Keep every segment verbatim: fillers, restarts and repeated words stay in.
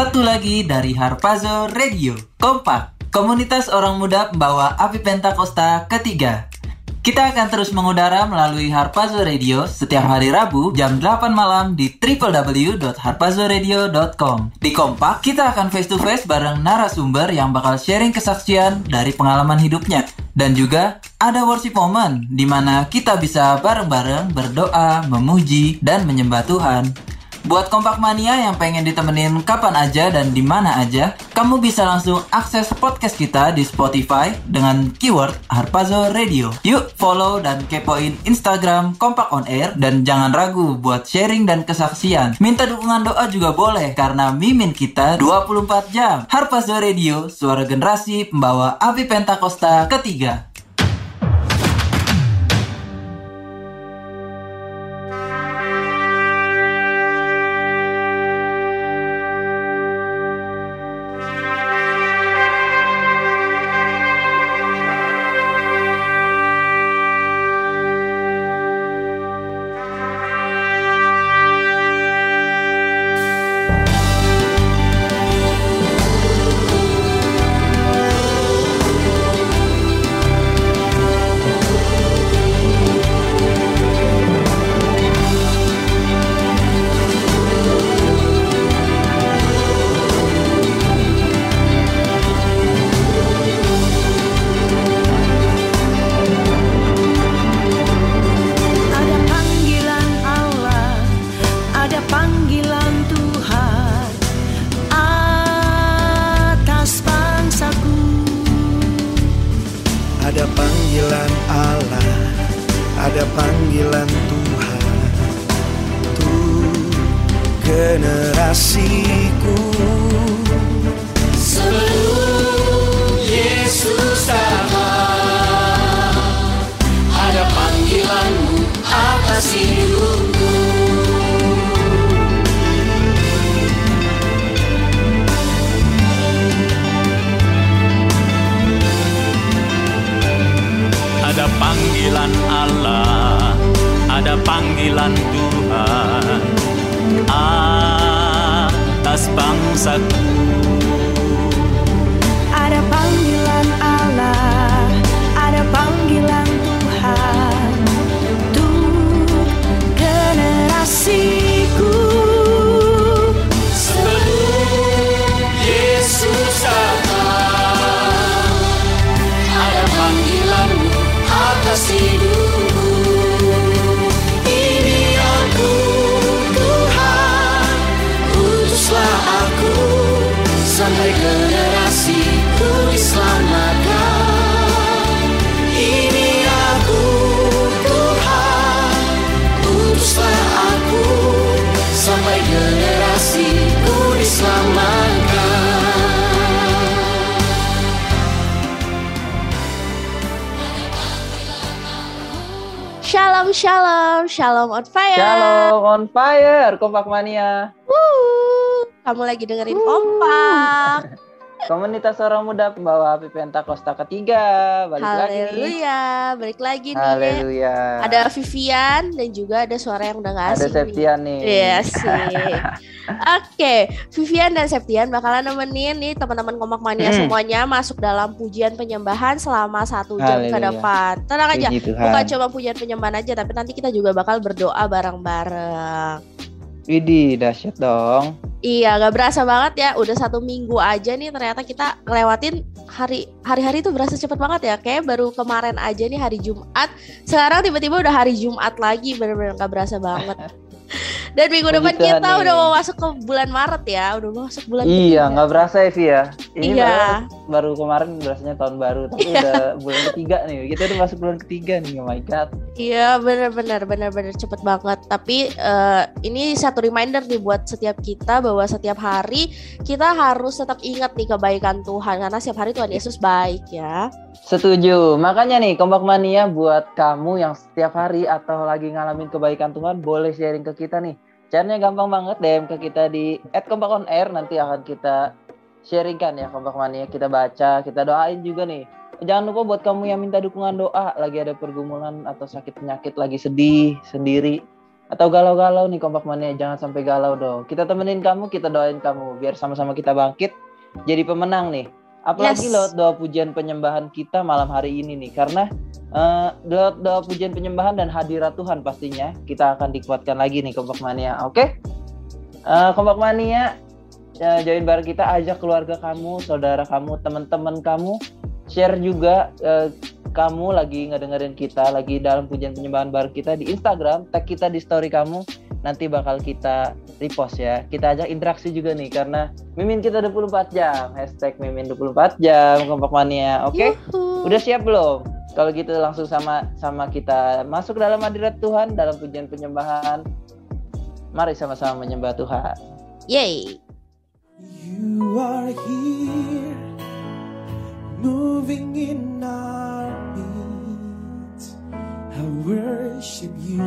Satu lagi dari Harpazo Radio Kompak, komunitas orang muda pembawa api Pentakosta ketiga. Kita akan terus mengudara melalui Harpazo Radio setiap hari Rabu jam delapan malam di w w w dot harpazo radio dot com. Di Kompak, kita akan face to face bareng narasumber yang bakal sharing kesaksian dari pengalaman hidupnya. Dan juga ada worship moment di mana kita bisa bareng-bareng berdoa, memuji, dan menyembah Tuhan. Buat Kompak Mania yang pengen ditemenin kapan aja dan di mana aja, kamu bisa langsung akses podcast kita di Spotify dengan keyword Harpazo Radio. Yuk follow dan kepoin Instagram Kompak On Air dan jangan ragu buat sharing dan kesaksian. Minta dukungan doa juga boleh karena mimin kita dua puluh empat jam. Harpazo Radio, suara generasi pembawa api Pentakosta ketiga. Shalom, shalom, shalom on fire. Shalom on fire, Kompak Mania. Woo, kamu lagi dengerin Woo. Kompak. Komunitas orang muda pembawa api Pentakosta ketiga. Balik Haleluya. lagi. Haleluya, balik lagi nih. Haleluya. Ada Vivian dan juga ada suara yang udah nggak asing. Ada Septian nih. Iya sih. Oke, Vivian dan Septian bakalan nemenin nih teman-teman Kompak Mania hmm. semuanya masuk dalam pujian penyembahan selama satu jam Haleluya. ke depan. Tenang aja, bukan cuma pujian penyembahan aja, tapi nanti kita juga bakal berdoa bareng-bareng. Widih, dahsyat dong. Iya, gak berasa banget ya. Udah satu minggu aja nih ternyata kita ngelewatin hari, hari-hari tuh berasa cepet banget ya. Kayak baru kemarin aja nih hari Jumat. Sekarang tiba-tiba udah hari Jumat lagi. Bener-bener gak berasa banget. Dan minggu depan kita nih udah mau masuk ke bulan Maret ya. Udah mau masuk bulan ketiga. Iya, gak berasa ya, Vi ya. Ini iya. baru, baru kemarin berasanya tahun baru. Tapi iya. udah bulan ketiga nih. Kita udah masuk bulan ketiga nih, oh my god. Iya, benar-benar benar-benar cepet banget. Tapi uh, ini satu reminder nih buat setiap kita bahwa setiap hari kita harus tetap ingat nih kebaikan Tuhan. Karena setiap hari Tuhan Yesus baik ya. Setuju, makanya nih Kompak Mania, buat kamu yang setiap hari atau lagi ngalamin kebaikan Tuhan, boleh sharing ke kita nih. Caranya gampang banget, D M ke kita di et kompak on air. Nanti akan kita sharingkan ya Kompak Mania, kita baca, kita doain juga nih. Jangan lupa buat kamu yang minta dukungan doa, lagi ada pergumulan atau sakit penyakit, lagi sedih, sendiri, Atau galau-galau nih Kompak Mania, jangan sampai galau dong. Kita temenin kamu, kita doain kamu biar sama-sama kita bangkit jadi pemenang nih. Apalagi yes. lewat doa pujian penyembahan kita malam hari ini nih, karena uh, lewat doa pujian penyembahan dan hadirat Tuhan pastinya kita akan dikuatkan lagi nih Kompak Mania. Oke? Okay? Uh, Kompak Mania, uh, join bareng kita, ajak keluarga kamu, saudara kamu, teman-teman kamu, share juga uh, kamu lagi ngedengerin kita, lagi dalam pujian penyembahan bareng kita di Instagram, tag kita di story kamu, nanti bakal kita repost ya. Kita ajak interaksi juga nih, karena Mimin kita dua puluh empat jam, hashtag Mimin dua puluh empat jam, Kompak Mania, oke? Okay? Udah siap belum? Kalau gitu langsung sama sama kita masuk dalam hadirat Tuhan, dalam pujian penyembahan. Mari sama-sama menyembah Tuhan. Yay! You are here, moving in our midst. I worship you,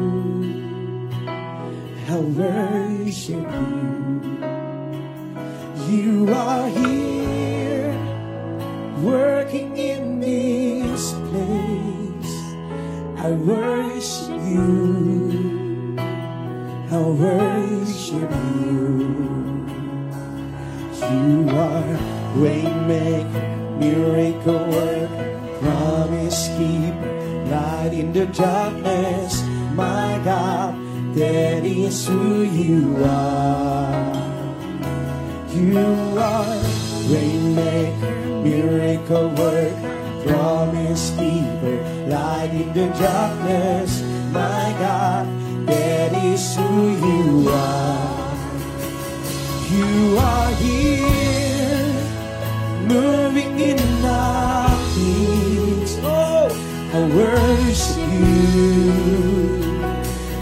I worship you. You are here, working in this place. I worship you, I worship you. You are waymaker, miracle worker, promise keeper, light in the darkness. My God, that is who you are. You are waymaker, miracle worker, promise keeper, light in the darkness. My God, that is who you are. You are here, moving in our midst. Oh, I worship you,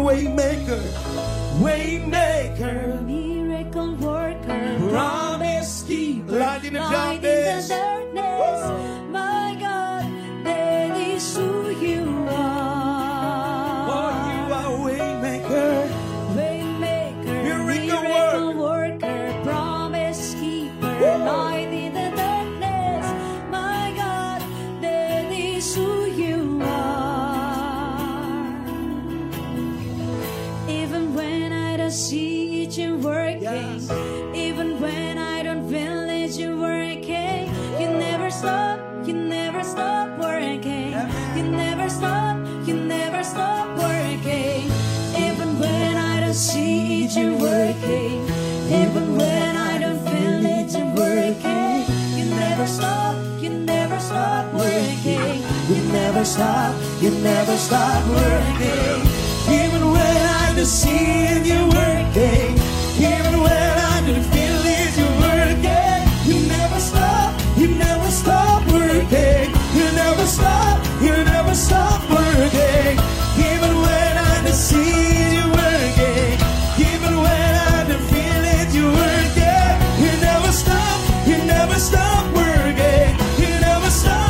Waymaker, waymaker, miracle worker, promise keeper, light in the darkness. Whoa. My God, that is who you are. Oh, you are waymaker, waymaker, miracle, miracle worker, worker, promise keeper, whoa, light in the darkness. My God, that is who you are. See it, you're working. Yes. Even when I don't feel it, you're working. You never stop, you never stop working. You never stop, you never stop working. Even when I don't see it, you're working. never stop, you never stop working. Even when I'm deceived, you're working. Even when I'm in the feelings, you're working. You never stop, you never stop working. You never stop, you never stop working. Even when I'm deceived, you're working. Even when I'm in the feelings, you're working. You never stop, you never stop working. You never stop.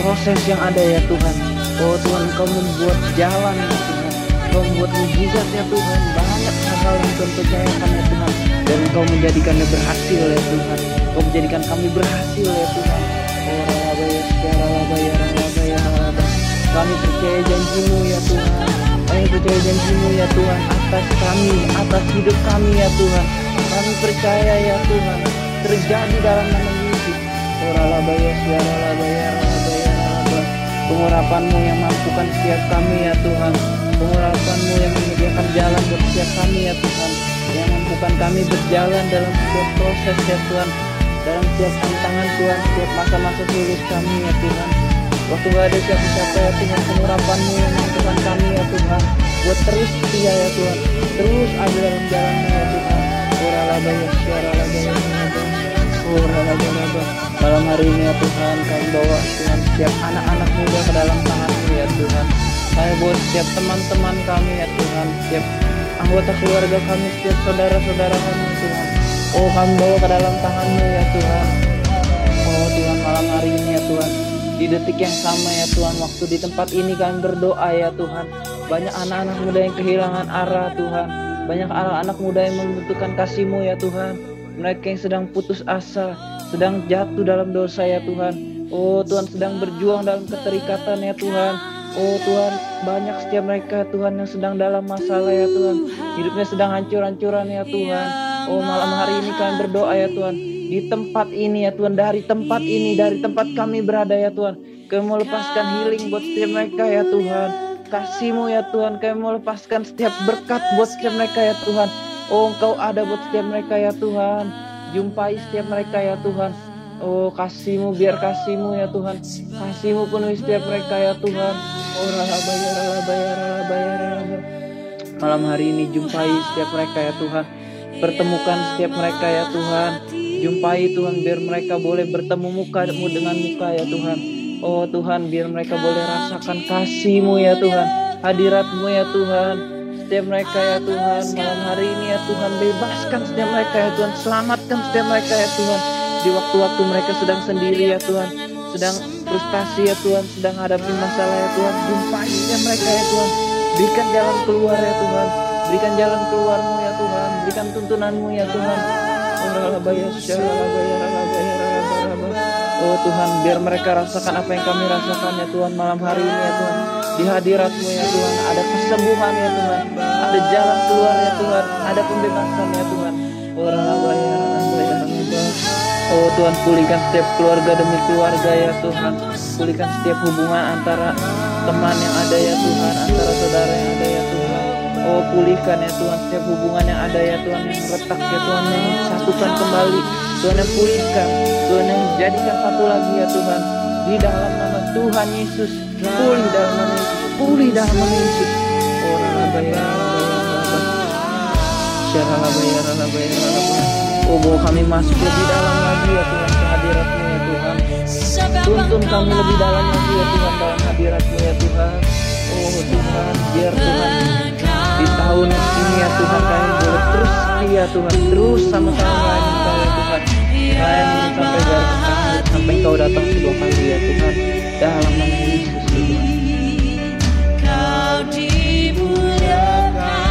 Proses yang ada ya Tuhan. Oh Tuhan, Engkau membuat jalan ya Tuhan, Engkau membuat mujizat ya Tuhan. Banyak hal yang Tuhan percayakan ya Tuhan, dan Engkau menjadikannya berhasil ya Tuhan. Engkau menjadikan kami berhasil ya Tuhan. Oh Rabaya, Syara Rabaya, Rabaya, Rabaya. Kami percaya janjimu ya Tuhan. Kami percaya janjimu ya Tuhan, atas kami, atas hidup kami ya Tuhan. Kami percaya ya Tuhan, terjadi dalam nama Yesus. Oh Rabaya, Syara Rabaya. Pengurapan-Mu yang mampukan setiap kami ya Tuhan. Pengurapan-Mu yang menyediakan jalan buat setiap kami ya Tuhan. Yang mampukan kami berjalan dalam setiap proses ya Tuhan. Dalam setiap tantangan Tuhan, setiap masa-masa sulit kami ya Tuhan. Wah Aku berada siapa-siapa ya Tuhan, pengurapan-Mu yang menentukan kami ya Tuhan. Buat terus setia ya Tuhan, terus ada dalam jalan-Mu ya Tuhan. Ora laba ya, ora laba ya, ora laba laba. Dalam hari ini ya Tuhan, kami bawa Tuhan setiap anak-anak muda ke dalam tangan-Mu ya Tuhan. Saya buat setiap teman-teman kami ya Tuhan, setiap anggota keluarga kami, setiap saudara-saudara kami ya Tuhan. Oh, kami bawa ke dalam tangan-Mu ya Tuhan. Oh Tuhan, malam hari ini ya Tuhan, di detik yang sama ya Tuhan, waktu di tempat ini kami berdoa ya Tuhan. Banyak anak-anak muda yang kehilangan arah Tuhan. Banyak anak-anak muda yang membutuhkan kasih-Mu ya Tuhan. Mereka yang sedang putus asa, sedang jatuh dalam dosa ya Tuhan. Oh Tuhan, sedang berjuang dalam keterikatan ya Tuhan. Oh Tuhan, banyak setiap mereka Tuhan yang sedang dalam masalah ya Tuhan. Hidupnya sedang hancur-hancuran ya Tuhan. Oh malam hari ini kami berdoa ya Tuhan, di tempat ini ya Tuhan, dari tempat ini, dari tempat kami berada ya Tuhan, kami mau lepaskan healing buat setiap mereka ya Tuhan. Kasih-Mu ya Tuhan, kami mau lepaskan setiap berkat buat setiap mereka ya Tuhan. Oh Engkau ada buat setiap mereka ya Tuhan. Jumpai setiap mereka ya Tuhan. Oh kasih-Mu, biar kasih-Mu ya Tuhan, kasih-Mu penuhi setiap mereka ya Tuhan. Oh ralabayar, ralabayar, ralabayar, ralabayar. Malam hari ini jumpai setiap mereka ya Tuhan. Pertemukan setiap mereka ya Tuhan. Jumpai Tuhan, biar mereka boleh bertemu muka-Mu dengan muka ya Tuhan. Oh Tuhan, biar mereka boleh rasakan kasih-Mu ya Tuhan, hadirat-Mu ya Tuhan. Setiap mereka ya Tuhan, malam hari ini ya Tuhan, bebaskan setiap mereka ya Tuhan, selamatkan setiap mereka ya Tuhan. Di waktu-waktu mereka sedang sendiri ya Tuhan, sedang frustasi ya Tuhan, sedang hadapi masalah ya Tuhan, jumpai setiap mereka ya Tuhan. Berikan jalan keluar ya Tuhan, berikan jalan keluar-Mu ya Tuhan, berikan tuntunan-Mu ya Tuhan. Oh Tuhan, biar mereka rasakan apa yang kami rasakan ya Tuhan malam hari ini ya Tuhan. Di hadirat-Mu ya Tuhan, ada kesembuhan ya Tuhan, ada jalan keluar ya Tuhan, ada pembebasan ya Tuhan. Oh Tuhan, pulihkan setiap keluarga demi keluarga ya Tuhan. Pulihkan setiap hubungan antara teman yang ada ya Tuhan, antara saudara yang ada ya Tuhan. Oh pulihkan ya Tuhan setiap hubungan yang ada ya Tuhan, yang retak ya Tuhan, yang satukan kembali Tuhan, yang pulihkan Tuhan, yang jadikan satu lagi ya Tuhan. Di dalam nama Tuhan Yesus, pulih dalam nama Yesus, pulih dalam nama Yesus. Oh ralabayar, ralabayar, ralabayar, ralabayar. Oh bawa kami masuk lebih dalam lagi ya Tuhan, ke hadirat-Mu ya Tuhan. Tuntun kami lebih dalam lagi ya Tuhan, dalam hadirat-Mu ya Tuhan. Oh Tuhan, biar Tuhan di tahun ini ya Tuhan, kami boleh terus ya Tuhan, terus sama-sama melayani Kau ya Tuhan. Melayani sampai garis akhir, sampai Kau datang kedua kali ya Tuhan, dalam nama Yesus ya Tuhan. Kau dimuliakan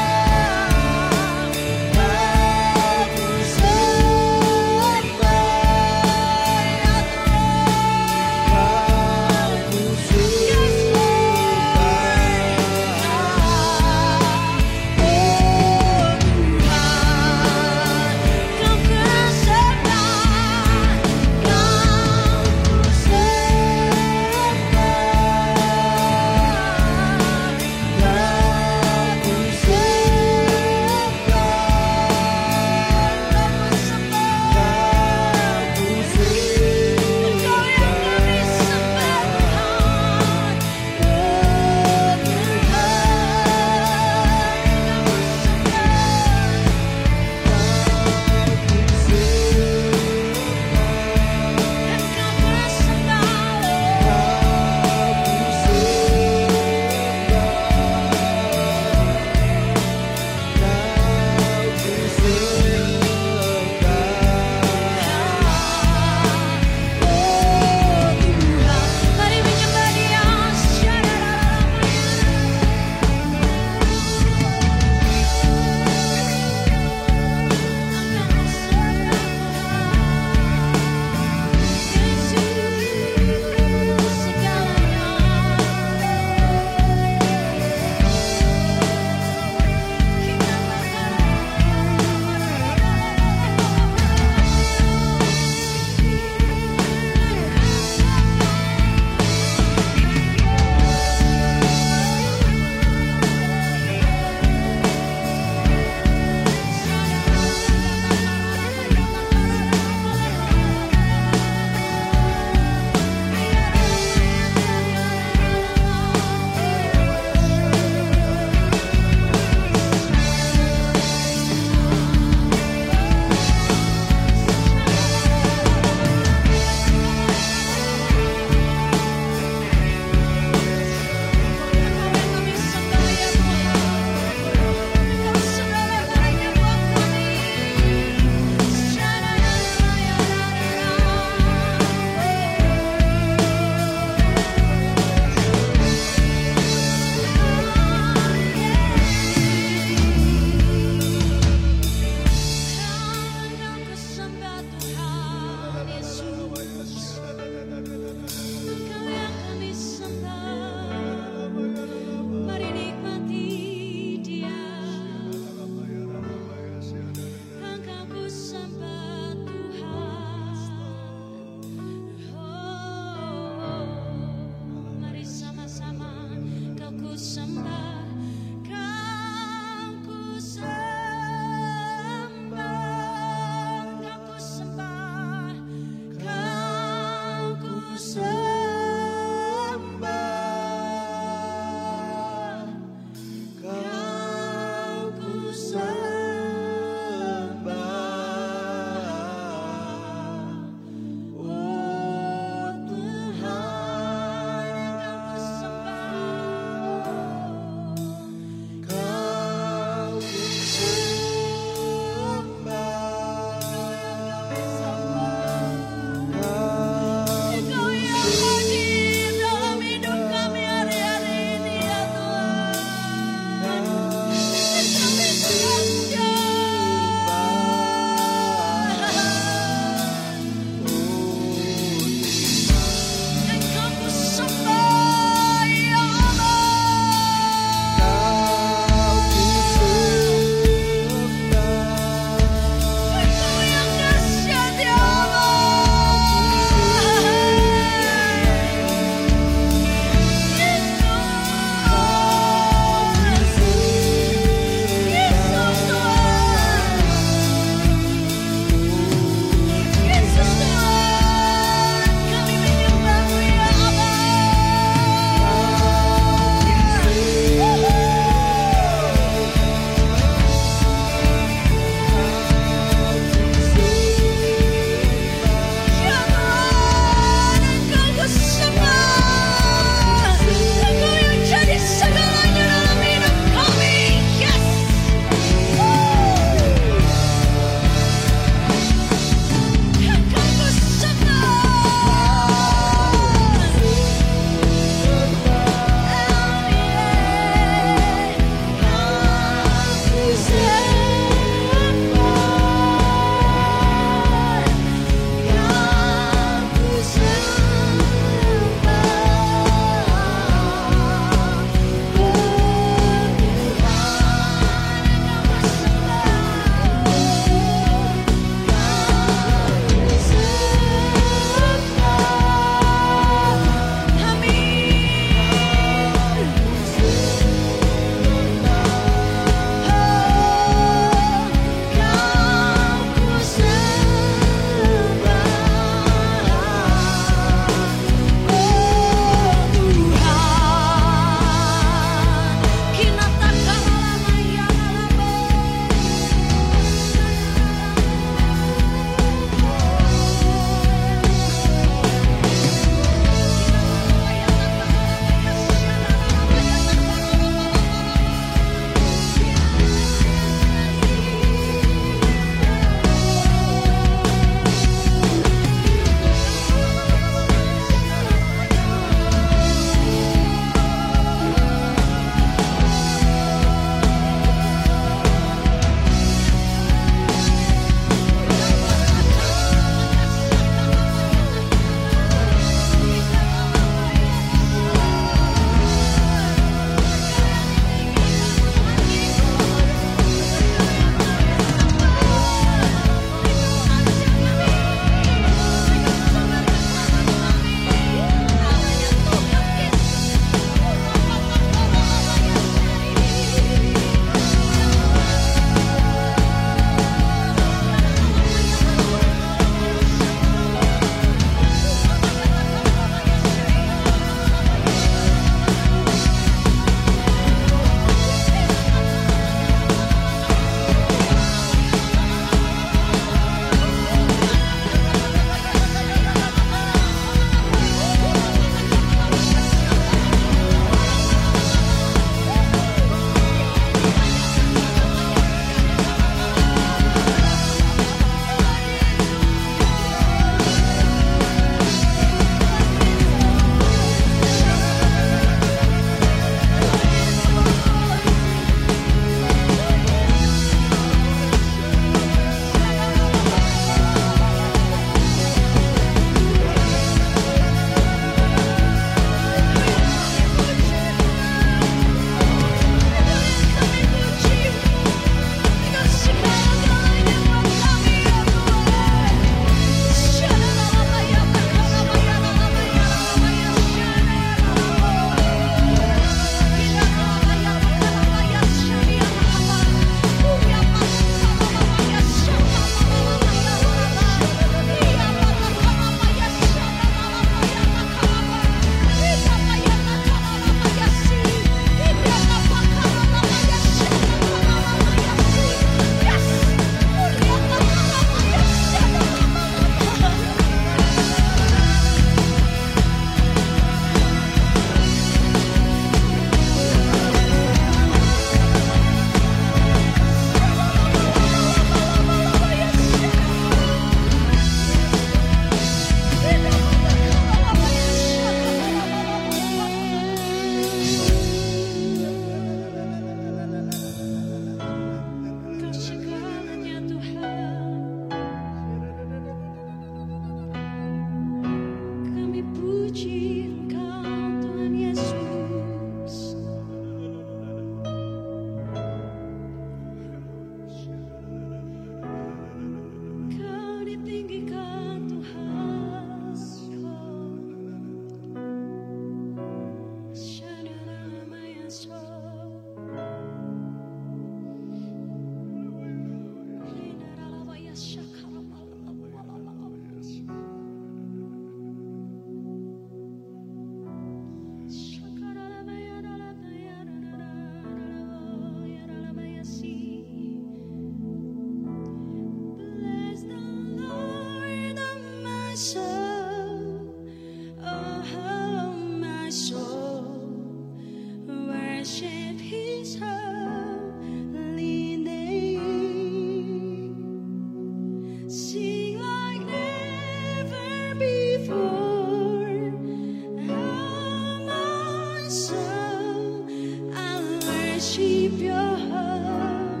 sheep your heart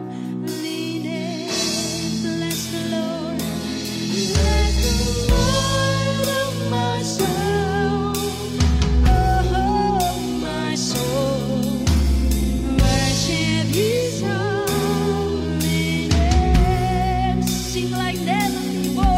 needed. Bless the Lord. Let the light of my soul, oh my soul, worship His holy name. Sing like never before.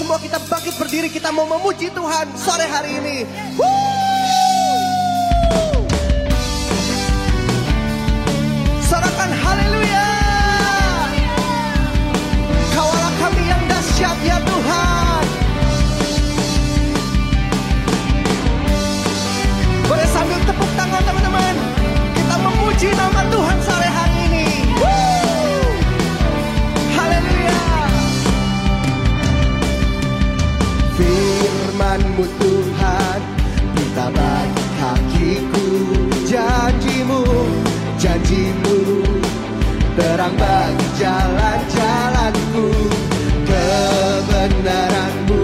Semua kita bangkit berdiri, kita mau memuji Tuhan sore hari ini. Woo! Sorakan haleluya. Kaulah kami yang dahsyat ya Tuhan. terang bagi jalan-jalanku. Kebenaran-Mu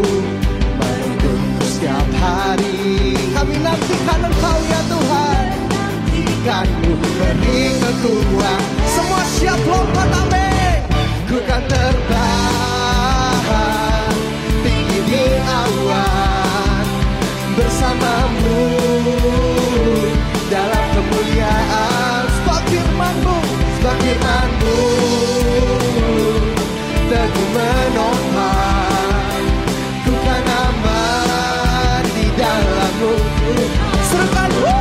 menuntun setiap hari. Kami nantikan Engkau ya Tuhan, nantikan-Mu beri kekuatan. Semua siap lompat, amin. Ku kan terbang tinggi di awan bersamamu dalam kemuliaan. Sebab firman-Mu, sebab firman-Mu teguh menopang. Ku kan aman di dalam-Mu. Serta-Mu.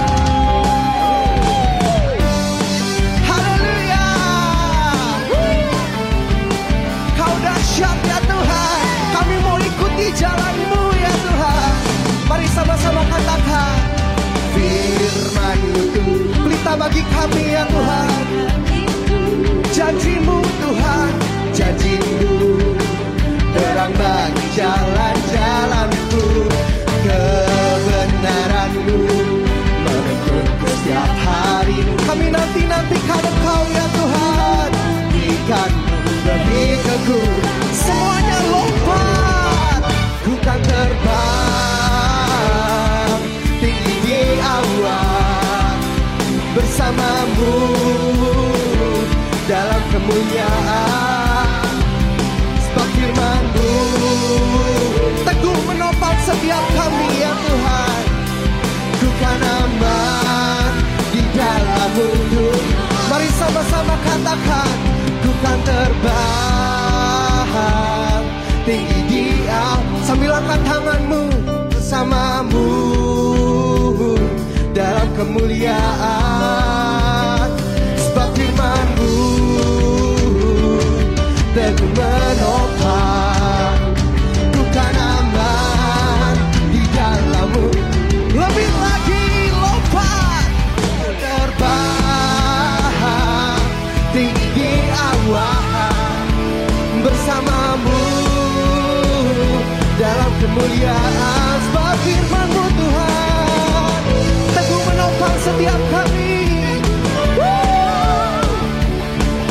Jalan-Mu ya Tuhan, mari sama-sama katakan, firman-Mu pelita bagi kami ya Tuhan, janji-Mu Tuhan, janji-Mu terang bagi jalan-jalanku, kebenaran-Mu menuntun setiap hari. Kami nanti-nantikan Engkau ya Tuhan, nantikan-Mu demi kekuatan. Semuanya lompat. Bukan terbang tinggi di awan bersamamu dalam kemuliaan. Sebab firman-Mu teguh menopang setiap kami ya Tuhan. Ku kan aman di dalam-Mu. Mari sama-sama katakan, ku kan terbang tinggi di awan. Sambil angkat tangan-Mu bersamamu dalam kemuliaan. Sebab firman-Mu teguh menopang. Ku kan aman di dalam-Mu. Lebih lagi lompat, terbang tinggi di awan bersamamu dalam kemuliaan. Sebab firman-Mu Tuhan teguh menopang setiap kami.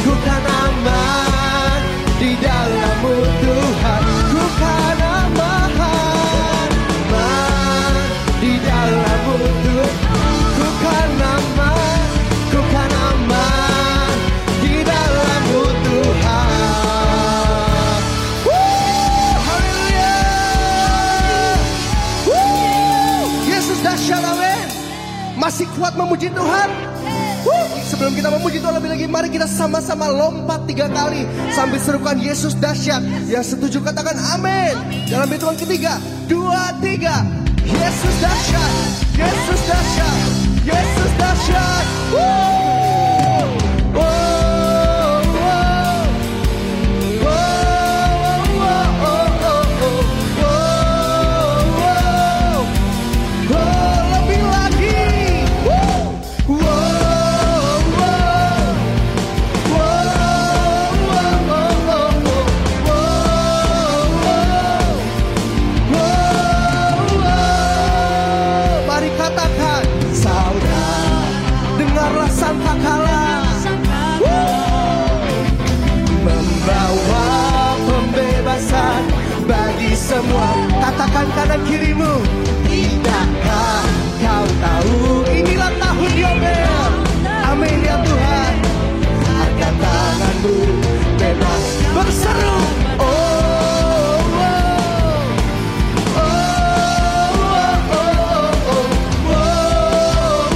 Ku kan aman di dalam-Mu Tuhan. Ku kan aman, aman di dalam-Mu Tuhan. Ku kan aman, ku kan aman di dalam-Mu Tuhan. Masih kuat memuji Tuhan. Woo. Sebelum kita memuji Tuhan lebih lagi, mari kita sama-sama lompat tiga kali sambil serukan Yesus dahsyat. Yang setuju katakan amin. Dalam hitungan ketiga, dua, tiga. Yesus dahsyat, Yesus dahsyat, Yesus dahsyat. Woo. Woo. Semua katakan kanan kirimu. Tidakkah kau tahu inilah tahun Yobel? Amin ya Tuhan. Angkat tangan-Mu bebas berseru. Oh, oh, oh, oh, oh,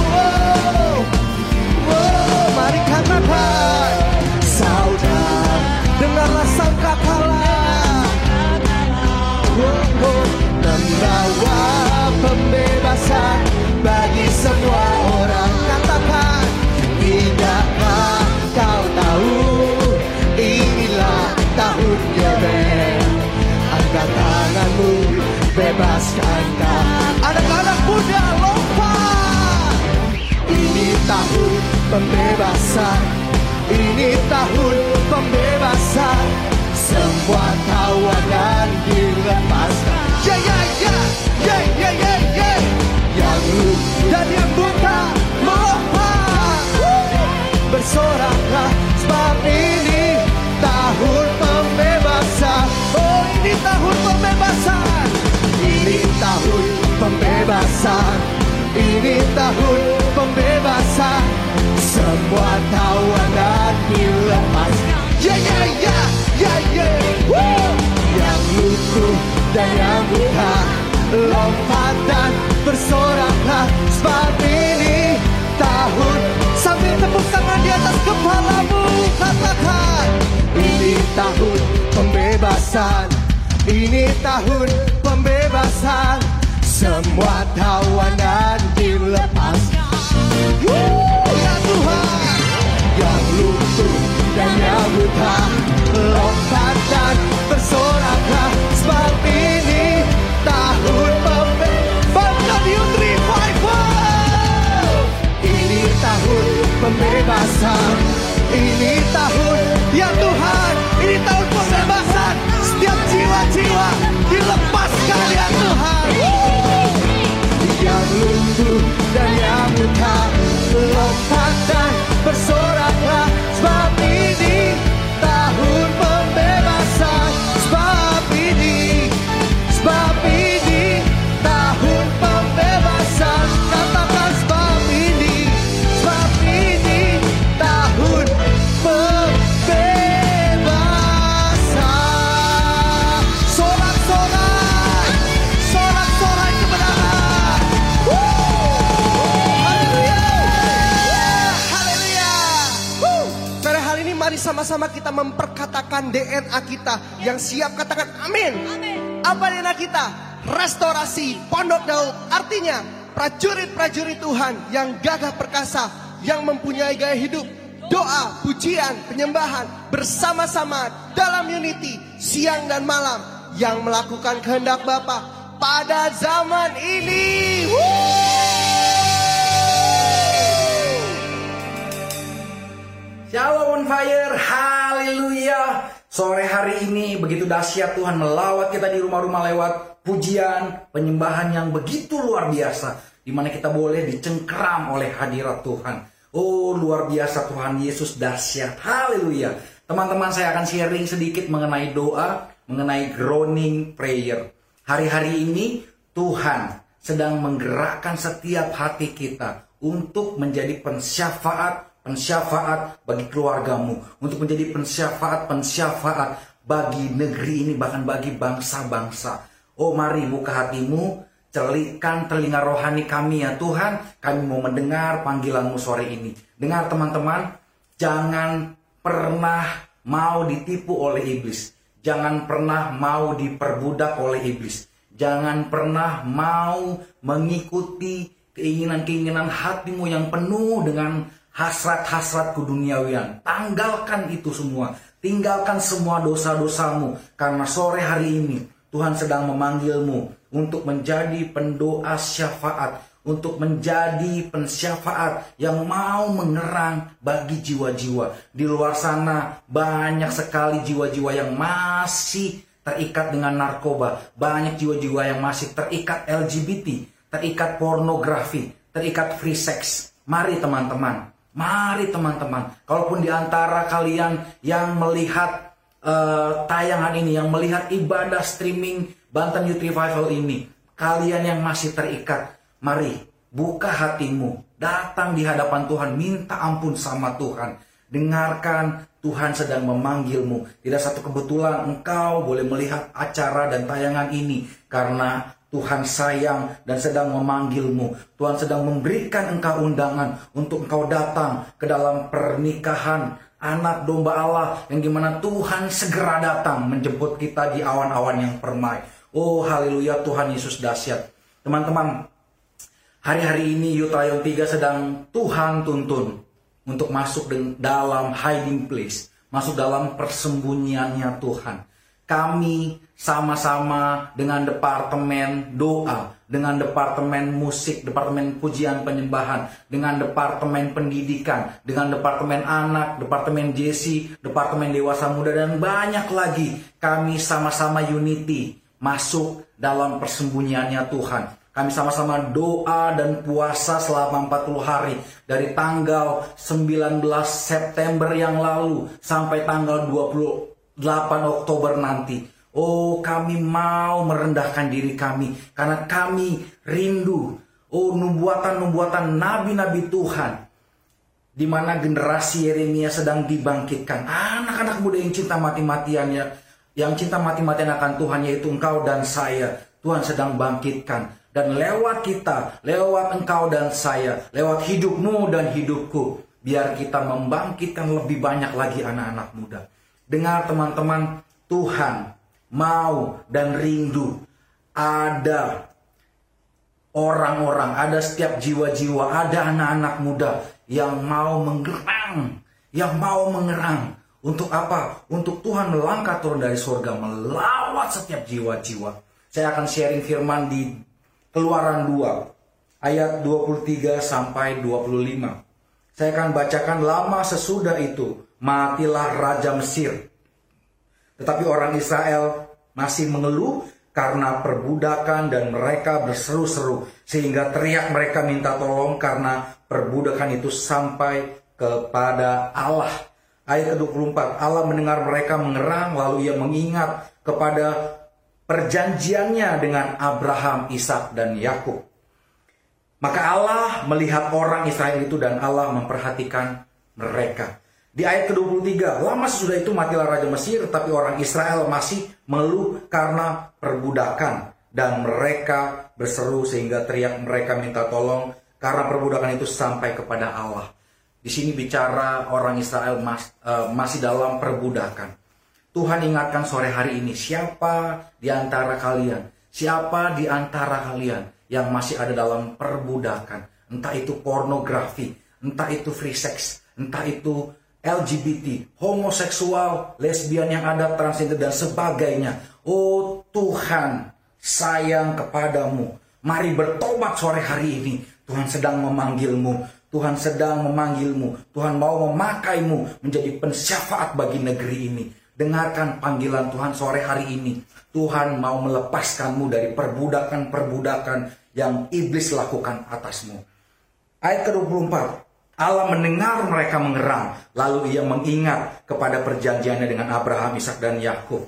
oh. Mari katakan, saudara, dengarlah sangkakala. Membawa pembebasan bagi semua orang. Katakan, tidakkah kau tahu inilah tahun Yobel? Angkat tangan-Mu bebaskan kami. Anak-anak muda lompat. Ini tahun pembebasan, ini tahun pembebasan. Semua tawanan dilepaskan. Ya ya ya, ya ya ya ya. Yang lumpuh dan yang buta melompat. Bersoraklah sebab ini. tahun pembebasan, semua tawanan dilepas. Ya ya ya ya ya, yang utuh dan yang buta, lompat dan bersoraklah seperti ini tahun. Sambil tepuk tangan di atas kepalamu katakan, ini tahun pembebasan, ini tahun pembebasan, semua tawanan dilepas. Woo, ya Tuhan, yang lutut dan yang buta, lompat dan bersoraklah seperti ini tahun pembebasan, ini tahun pembebasan, ini tahun yang Tuhan, ini tahun pembebasan, setiap jiwa-jiwa dilepaskan ya Tuhan. Yang lutut dan yang buta, lompat dan bersoraklah sebab ini tahun pembebasan, sebab ini, sebab ini tahun pembebasan, katakan sebab ini, sebab ini tahun pembebasan. Sorak-sorak, sorak-sorak kebenaran. Haleluya, haleluya. Pada hari ini mari sama-sama kita memperkatakan D N A kita. Yang siap katakan amin. Apa D N A kita? Restorasi Pondok Daud. Artinya prajurit-prajurit Tuhan yang gagah perkasa, yang mempunyai gaya hidup doa, pujian, penyembahan bersama-sama dalam unity siang dan malam, yang melakukan kehendak Bapa pada zaman ini. Shalom on fire, haleluya. Sore hari ini begitu dahsyat Tuhan melawat kita di rumah-rumah lewat pujian, penyembahan yang begitu luar biasa, di mana kita boleh dicengkram oleh hadirat Tuhan. Oh, luar biasa Tuhan Yesus, dahsyat. Haleluya. Teman-teman, saya akan sharing sedikit mengenai doa, mengenai groaning prayer. Hari-hari ini Tuhan sedang menggerakkan setiap hati kita untuk menjadi pensyafaat, pensyafaat bagi keluargamu, untuk menjadi pensyafaat, pensyafaat bagi negeri ini, bahkan bagi bangsa-bangsa. Oh, mari buka hatimu, celikan telinga rohani kami ya Tuhan. Kami mau mendengar panggilanmu sore ini. Dengar teman-teman, jangan pernah mau ditipu oleh iblis. Jangan pernah mau diperbudak oleh iblis. Jangan pernah mau mengikuti keinginan-keinginan hatimu yang penuh dengan hasrat-hasrat keduniawian. Tanggalkan itu semua. Tinggalkan semua dosa-dosamu. Karena sore hari ini Tuhan sedang memanggilmu untuk menjadi pendoa syafaat, untuk menjadi pensyafaat yang mau menerang bagi jiwa-jiwa. Di luar sana banyak sekali jiwa-jiwa yang masih terikat dengan narkoba, banyak jiwa-jiwa yang masih terikat L G B T, terikat pornografi, terikat free sex. Mari teman-teman, mari teman-teman, kalaupun di antara kalian yang melihat uh, tayangan ini, yang melihat ibadah streaming Banten Youth Revival ini, kalian yang masih terikat, mari buka hatimu, datang di hadapan Tuhan, minta ampun sama Tuhan. Dengarkan, Tuhan sedang memanggilmu. Tidak satu kebetulan engkau boleh melihat acara dan tayangan ini, karena Tuhan sayang dan sedang memanggilmu. Tuhan sedang memberikan engkau undangan untuk engkau datang ke dalam pernikahan Anak Domba Allah, yang dimana Tuhan segera datang menjemput kita di awan-awan yang permai. Oh, haleluya, Tuhan Yesus dahsyat. Teman-teman, hari-hari ini Youth Lion tiga sedang Tuhan tuntun untuk masuk dalam hiding place, masuk dalam persembunyiannya Tuhan. Kami sama-sama dengan departemen doa, dengan departemen musik, departemen pujian penyembahan, dengan departemen pendidikan, dengan departemen anak, departemen J C, departemen dewasa muda, dan banyak lagi. Kami sama-sama unity masuk dalam persembunyiannya Tuhan. Kami sama-sama doa dan puasa selama empat puluh hari, dari tanggal sembilan belas September yang lalu sampai tanggal dua puluh delapan Oktober nanti. Oh, kami mau merendahkan diri kami, karena kami rindu oh, nubuatan-nubuatan nabi-nabi Tuhan, di mana generasi Yeremia sedang dibangkitkan. Anak-anak muda yang cinta mati-matiannya, yang cinta mati-matian akan Tuhan, yaitu engkau dan saya, Tuhan sedang bangkitkan. Dan lewat kita, lewat engkau dan saya, lewat hidupmu dan hidupku, biar kita membangkitkan lebih banyak lagi anak-anak muda. Dengar teman-teman, Tuhan mau dan rindu ada orang-orang, ada setiap jiwa-jiwa, ada anak-anak muda yang mau mengerang, yang mau mengerang. Untuk apa? Untuk Tuhan melangkah turun dari surga, melawat setiap jiwa-jiwa. Saya akan sharing firman di Keluaran dua, ayat dua puluh tiga sampai dua puluh lima. Saya akan bacakan, lama sesudah itu, matilah Raja Mesir. Tetapi orang Israel masih mengeluh karena perbudakan, dan mereka berseru-seru sehingga teriak mereka minta tolong karena perbudakan itu sampai kepada Allah. Ayat ke dua puluh empat, Allah mendengar mereka mengerang, lalu ia mengingat kepada perjanjiannya dengan Abraham, Ishak, dan Yakub. Maka Allah melihat orang Israel itu dan Allah memperhatikan mereka. Di ayat ke dua puluh tiga, lama sesudah itu matilah Raja Mesir, tapi orang Israel masih mengeluh karena perbudakan, dan mereka berseru sehingga teriak mereka minta tolong karena perbudakan itu sampai kepada Allah. Di sini bicara orang Israel mas, uh, masih dalam perbudakan. Tuhan ingatkan sore hari ini, siapa di antara kalian, siapa di antara kalian yang masih ada dalam perbudakan, entah itu pornografi, entah itu free sex, entah itu L G B T, homoseksual, lesbian yang ada, transgender, dan sebagainya. Oh Tuhan sayang kepadamu. Mari bertobat sore hari ini. Tuhan sedang memanggilmu. Tuhan sedang memanggilmu. Tuhan mau memakaimu menjadi pensyafaat bagi negeri ini. Dengarkan panggilan Tuhan sore hari ini. Tuhan mau melepaskanmu dari perbudakan-perbudakan yang iblis lakukan atasmu. Ayat ke dua puluh empat, Allah mendengar mereka mengerang, lalu ia mengingat kepada perjanjiannya dengan Abraham, Ishak, dan Yakub.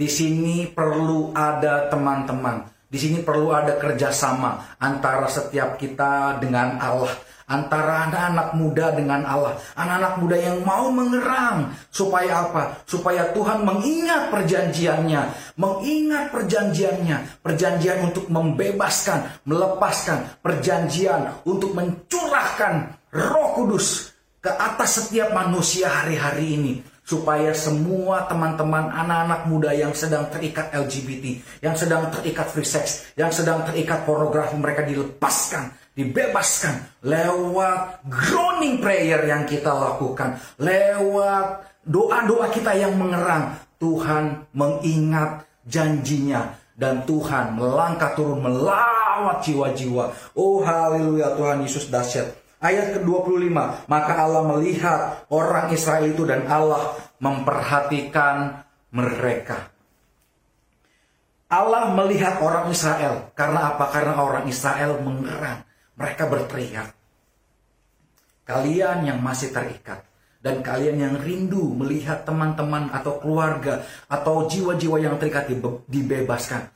Di sini perlu ada teman-teman, di sini perlu ada kerjasama antara setiap kita dengan Allah, antara anak-anak muda dengan Allah, anak-anak muda yang mau mengerang. Supaya apa? Supaya Tuhan mengingat perjanjiannya, mengingat perjanjiannya, perjanjian untuk membebaskan, melepaskan, perjanjian untuk mencurahkan Roh Kudus ke atas setiap manusia hari-hari ini, supaya semua teman-teman anak-anak muda yang sedang terikat L G B T, yang sedang terikat free sex, yang sedang terikat pornografi, mereka dilepaskan, dibebaskan lewat groaning prayer yang kita lakukan, lewat doa-doa kita yang mengerang. Tuhan mengingat janjinya dan Tuhan melangkah turun melawat jiwa-jiwa. Oh haleluya, Tuhan Yesus dahsyat. Ayat ke dua puluh lima, maka Allah melihat orang Israel itu dan Allah memperhatikan mereka. Allah melihat orang Israel, karena apa? Karena orang Israel mengerang, mereka berteriak. Kalian yang masih terikat, dan kalian yang rindu melihat teman-teman atau keluarga, atau jiwa-jiwa yang terikat dibebaskan,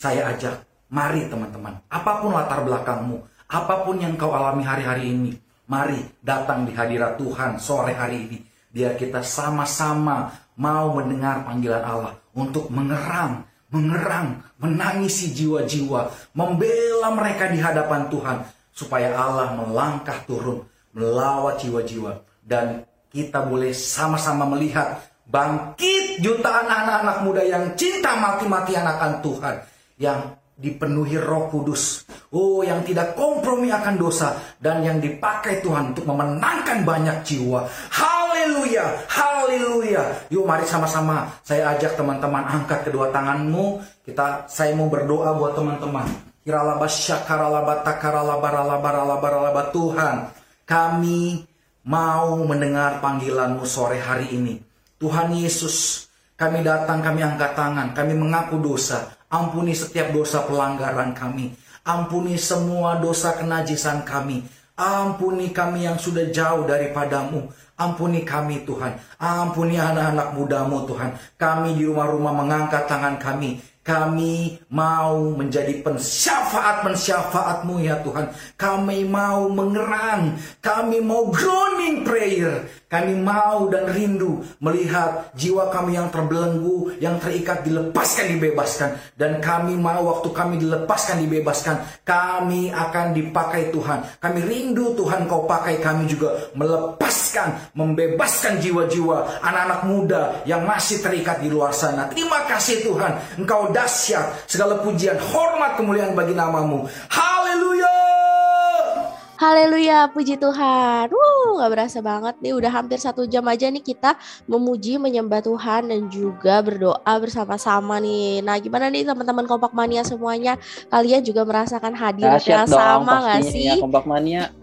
saya ajak, mari teman-teman, apapun latar belakangmu, apapun yang kau alami hari-hari ini, mari datang di hadirat Tuhan sore hari ini, biar kita sama-sama mau mendengar panggilan Allah untuk mengerang, mengerang, menangisi jiwa-jiwa, membela mereka di hadapan Tuhan, supaya Allah melangkah turun, melawat jiwa-jiwa, dan kita boleh sama-sama melihat bangkit jutaan anak-anak muda yang cinta mati-matian akan Tuhan, yang dipenuhi Roh Kudus, oh yang tidak kompromi akan dosa, dan yang dipakai Tuhan untuk memenangkan banyak jiwa. Haleluya, haleluya. Yuk mari sama-sama, saya ajak teman-teman, angkat kedua tanganmu. Kita, saya mau berdoa buat teman-teman. Tuhan, kami mau mendengar panggilanmu sore hari ini. Tuhan Yesus, kami datang, kami angkat tangan, kami mengaku dosa. Ampuni setiap dosa pelanggaran kami. Ampuni semua dosa kenajisan kami. Ampuni kami yang sudah jauh daripadamu. Ampuni kami Tuhan. Ampuni anak-anak mudamu Tuhan. Kami di rumah-rumah mengangkat tangan kami. Kami mau menjadi pensyafaat-pensyafaat-Mu ya Tuhan. Kami mau mengerang. Kami mau groaning prayer. Kami mau dan rindu melihat jiwa kami yang terbelenggu, yang terikat dilepaskan, dibebaskan. Dan kami mau waktu kami dilepaskan, dibebaskan, kami akan dipakai Tuhan. Kami rindu Tuhan Kau pakai kami juga melepaskan, membebaskan jiwa-jiwa anak-anak muda yang masih terikat di luar sana. Terima kasih Tuhan. Engkau dahsyat, segala pujian, hormat, kemuliaan bagi nama-Mu. Haleluya. Haleluya, puji Tuhan. Wuh, gak berasa banget nih, udah hampir satu jam aja nih kita memuji, menyembah Tuhan dan juga berdoa bersama-sama nih. Nah, gimana nih teman-teman Kompak Mania semuanya? Kalian juga merasakan hadirnya sama gak sih? Ya, Kompak Mania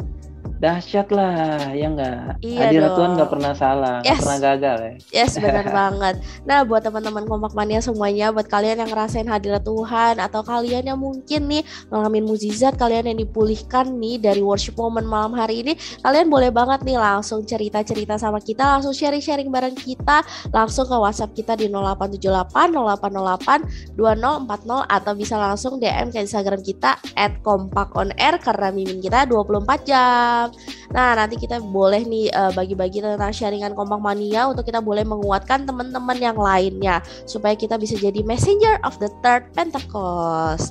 dahsyat lah, ya enggak? Iya, hadirat Tuhan gak pernah salah, yes. Gak pernah gagal ya. Yes, benar banget. Nah, buat teman-teman Kompak Mania semuanya, buat kalian yang ngerasain hadirat Tuhan, atau kalian yang mungkin nih ngalamin mukjizat, kalian yang dipulihkan nih dari worship moment malam hari ini, kalian boleh banget nih langsung cerita-cerita sama kita, langsung sharing-sharing bareng kita, langsung ke WhatsApp kita di nol delapan tujuh delapan nol delapan nol delapan dua nol empat nol, atau bisa langsung D M ke Instagram kita at kompak on air, karena mimin kita dua puluh empat jam. Nah, nanti kita boleh nih uh, bagi-bagi tentang sharingan Kompak Mania untuk kita boleh menguatkan teman-teman yang lainnya supaya kita bisa jadi messenger of the third Pentecost.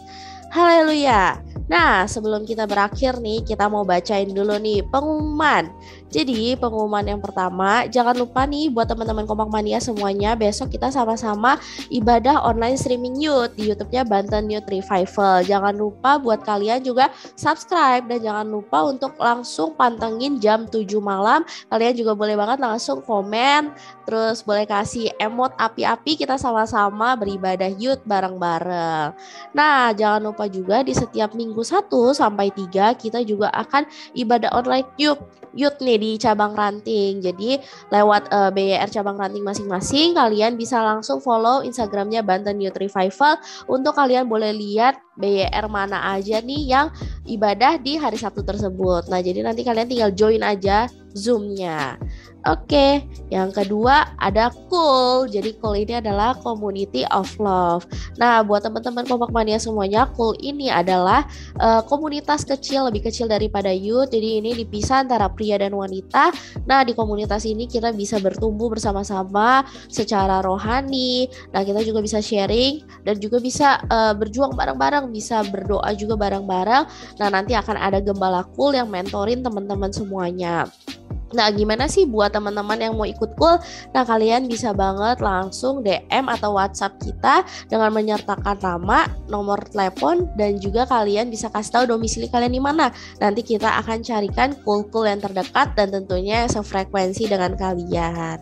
Haleluya. Nah, sebelum kita berakhir nih, kita mau bacain dulu nih pengumuman. Jadi, pengumuman yang pertama, jangan lupa nih buat teman-teman Kompak Mania semuanya, besok kita sama-sama ibadah online streaming youth di YouTube-nya Banten Youth Revival. Jangan lupa buat kalian juga subscribe, dan jangan lupa untuk langsung pantengin jam tujuh malam. Kalian juga boleh banget langsung komen, terus boleh kasih emot api-api, kita sama-sama beribadah youth bareng-bareng. Nah, jangan lupa juga di setiap minggu satu sampai tiga kita juga akan ibadah online youth, youth nih di cabang Ranting. Jadi lewat uh, B Y R cabang Ranting masing-masing, kalian bisa langsung follow Instagramnya Banten Youth Revival untuk kalian boleh lihat B Y R mana aja nih yang ibadah di hari Sabtu tersebut. Nah, jadi nanti kalian tinggal join aja Zoom-nya. Oke, yang kedua ada Cool. Jadi Cool ini adalah Community of Love. Nah, buat teman-teman Kompak Mania semuanya, Cool ini adalah uh, komunitas kecil, lebih kecil daripada youth. Jadi ini dipisah antara pria dan wanita. Nah, di komunitas ini kita bisa bertumbuh bersama-sama secara rohani. Nah, kita juga bisa sharing dan juga bisa uh, berjuang bareng-bareng, bisa berdoa juga bareng-bareng. Nah, nanti akan ada gembala Cool yang mentorin teman-teman semuanya. Nah, gimana sih buat teman-teman yang mau ikut Cool? Nah, kalian bisa banget langsung D M atau WhatsApp kita dengan menyertakan nama, nomor telepon, dan juga kalian bisa kasih tahu domisili kalian di mana. Nanti kita akan carikan Cool-Cool yang terdekat dan tentunya sefrekuensi dengan kalian.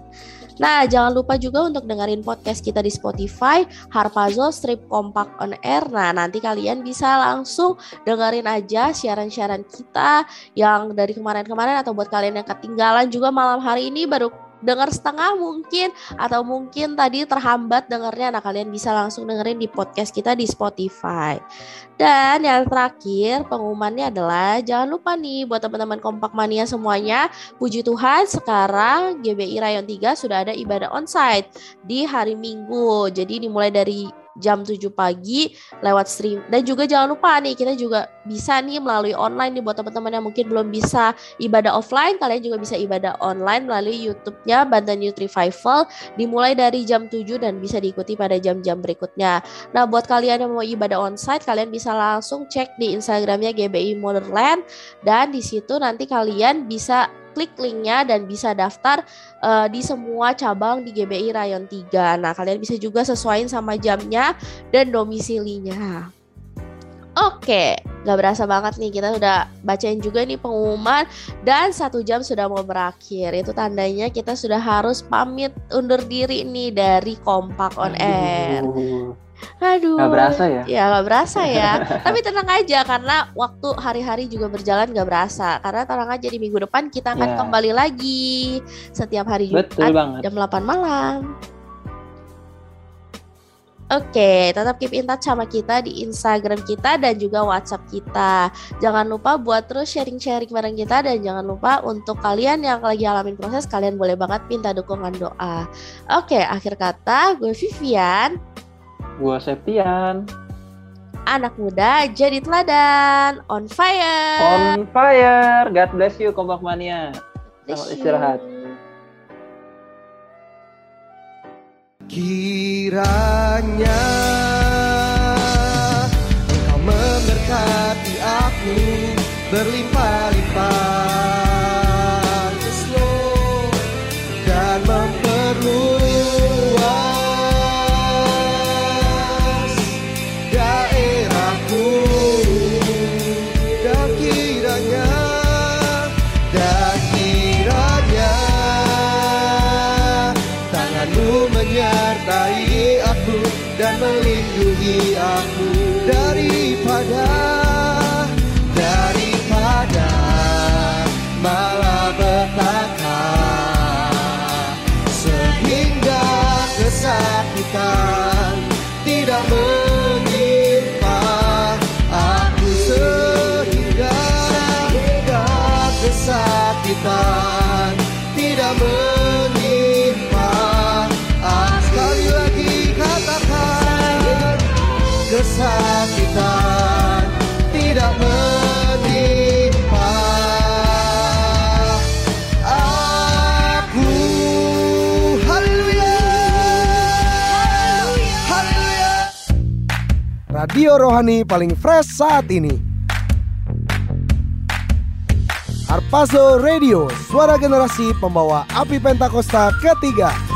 Nah, jangan lupa juga untuk dengerin podcast kita di Spotify, Harpazo Strip Kompak On Air. Nah, nanti kalian bisa langsung dengerin aja siaran-siaran kita yang dari kemarin-kemarin, atau buat kalian yang ketinggalan juga malam hari ini baru dengar setengah mungkin, atau mungkin tadi terhambat dengarnya, nah kalian bisa langsung dengerin di podcast kita di Spotify. Dan yang terakhir pengumumannya adalah, jangan lupa nih buat teman-teman Kompak Mania semuanya, puji Tuhan sekarang G B I Rayon tiga sudah ada ibadah onsite di hari Minggu. Jadi dimulai dari jam tujuh pagi lewat stream. Dan juga jangan lupa nih, kita juga bisa nih melalui online nih, buat teman-teman yang mungkin belum bisa ibadah offline, kalian juga bisa ibadah online melalui YouTube-nya Banten Youth Revival, dimulai dari jam tujuh dan bisa diikuti pada jam-jam berikutnya. Nah, buat kalian yang mau ibadah onsite, kalian bisa langsung cek di Instagramnya G B I Motherland, dan di situ nanti kalian bisa klik linknya dan bisa daftar uh, di semua cabang di G B I Rayon tiga. Nah, kalian bisa juga sesuaiin sama jamnya dan domisilinya. Oke, gak berasa banget nih, kita udah bacain juga nih pengumuman, dan satu jam sudah mau berakhir. Itu tandanya kita sudah harus pamit undur diri nih dari Kompak On Air. Aduh, gak berasa ya? Ya, gak berasa ya. Tapi tenang aja, karena waktu hari-hari juga berjalan gak berasa. Karena tenang aja, di minggu depan kita akan yeah. kembali lagi setiap hari Jumat jam delapan malam. Oke, tetap keep in touch sama kita di Instagram kita dan juga WhatsApp kita. Jangan lupa buat terus sharing-sharing bareng kita, dan jangan lupa untuk kalian yang lagi alamin proses, kalian boleh banget minta dukungan doa. Oke, akhir kata gue Vivian. Gue Septian. Anak muda jadi teladan. On fire. On fire. God bless you, Kompak Mania. Selamat istirahat. Kiranya Engkau memberkati aku berlimpah-limpah dan memperluas. Dan melindungi aku daripada daripada malapetaka sehingga kesakitan tidak menimpa aku sehingga hingga kesakitan tidak menimpa. Kesakitan tidak menimpa aku. Haleluya, haleluya. Radio Rohani paling fresh saat ini. Harpazo Radio, suara generasi pembawa api Pentakosta ketiga.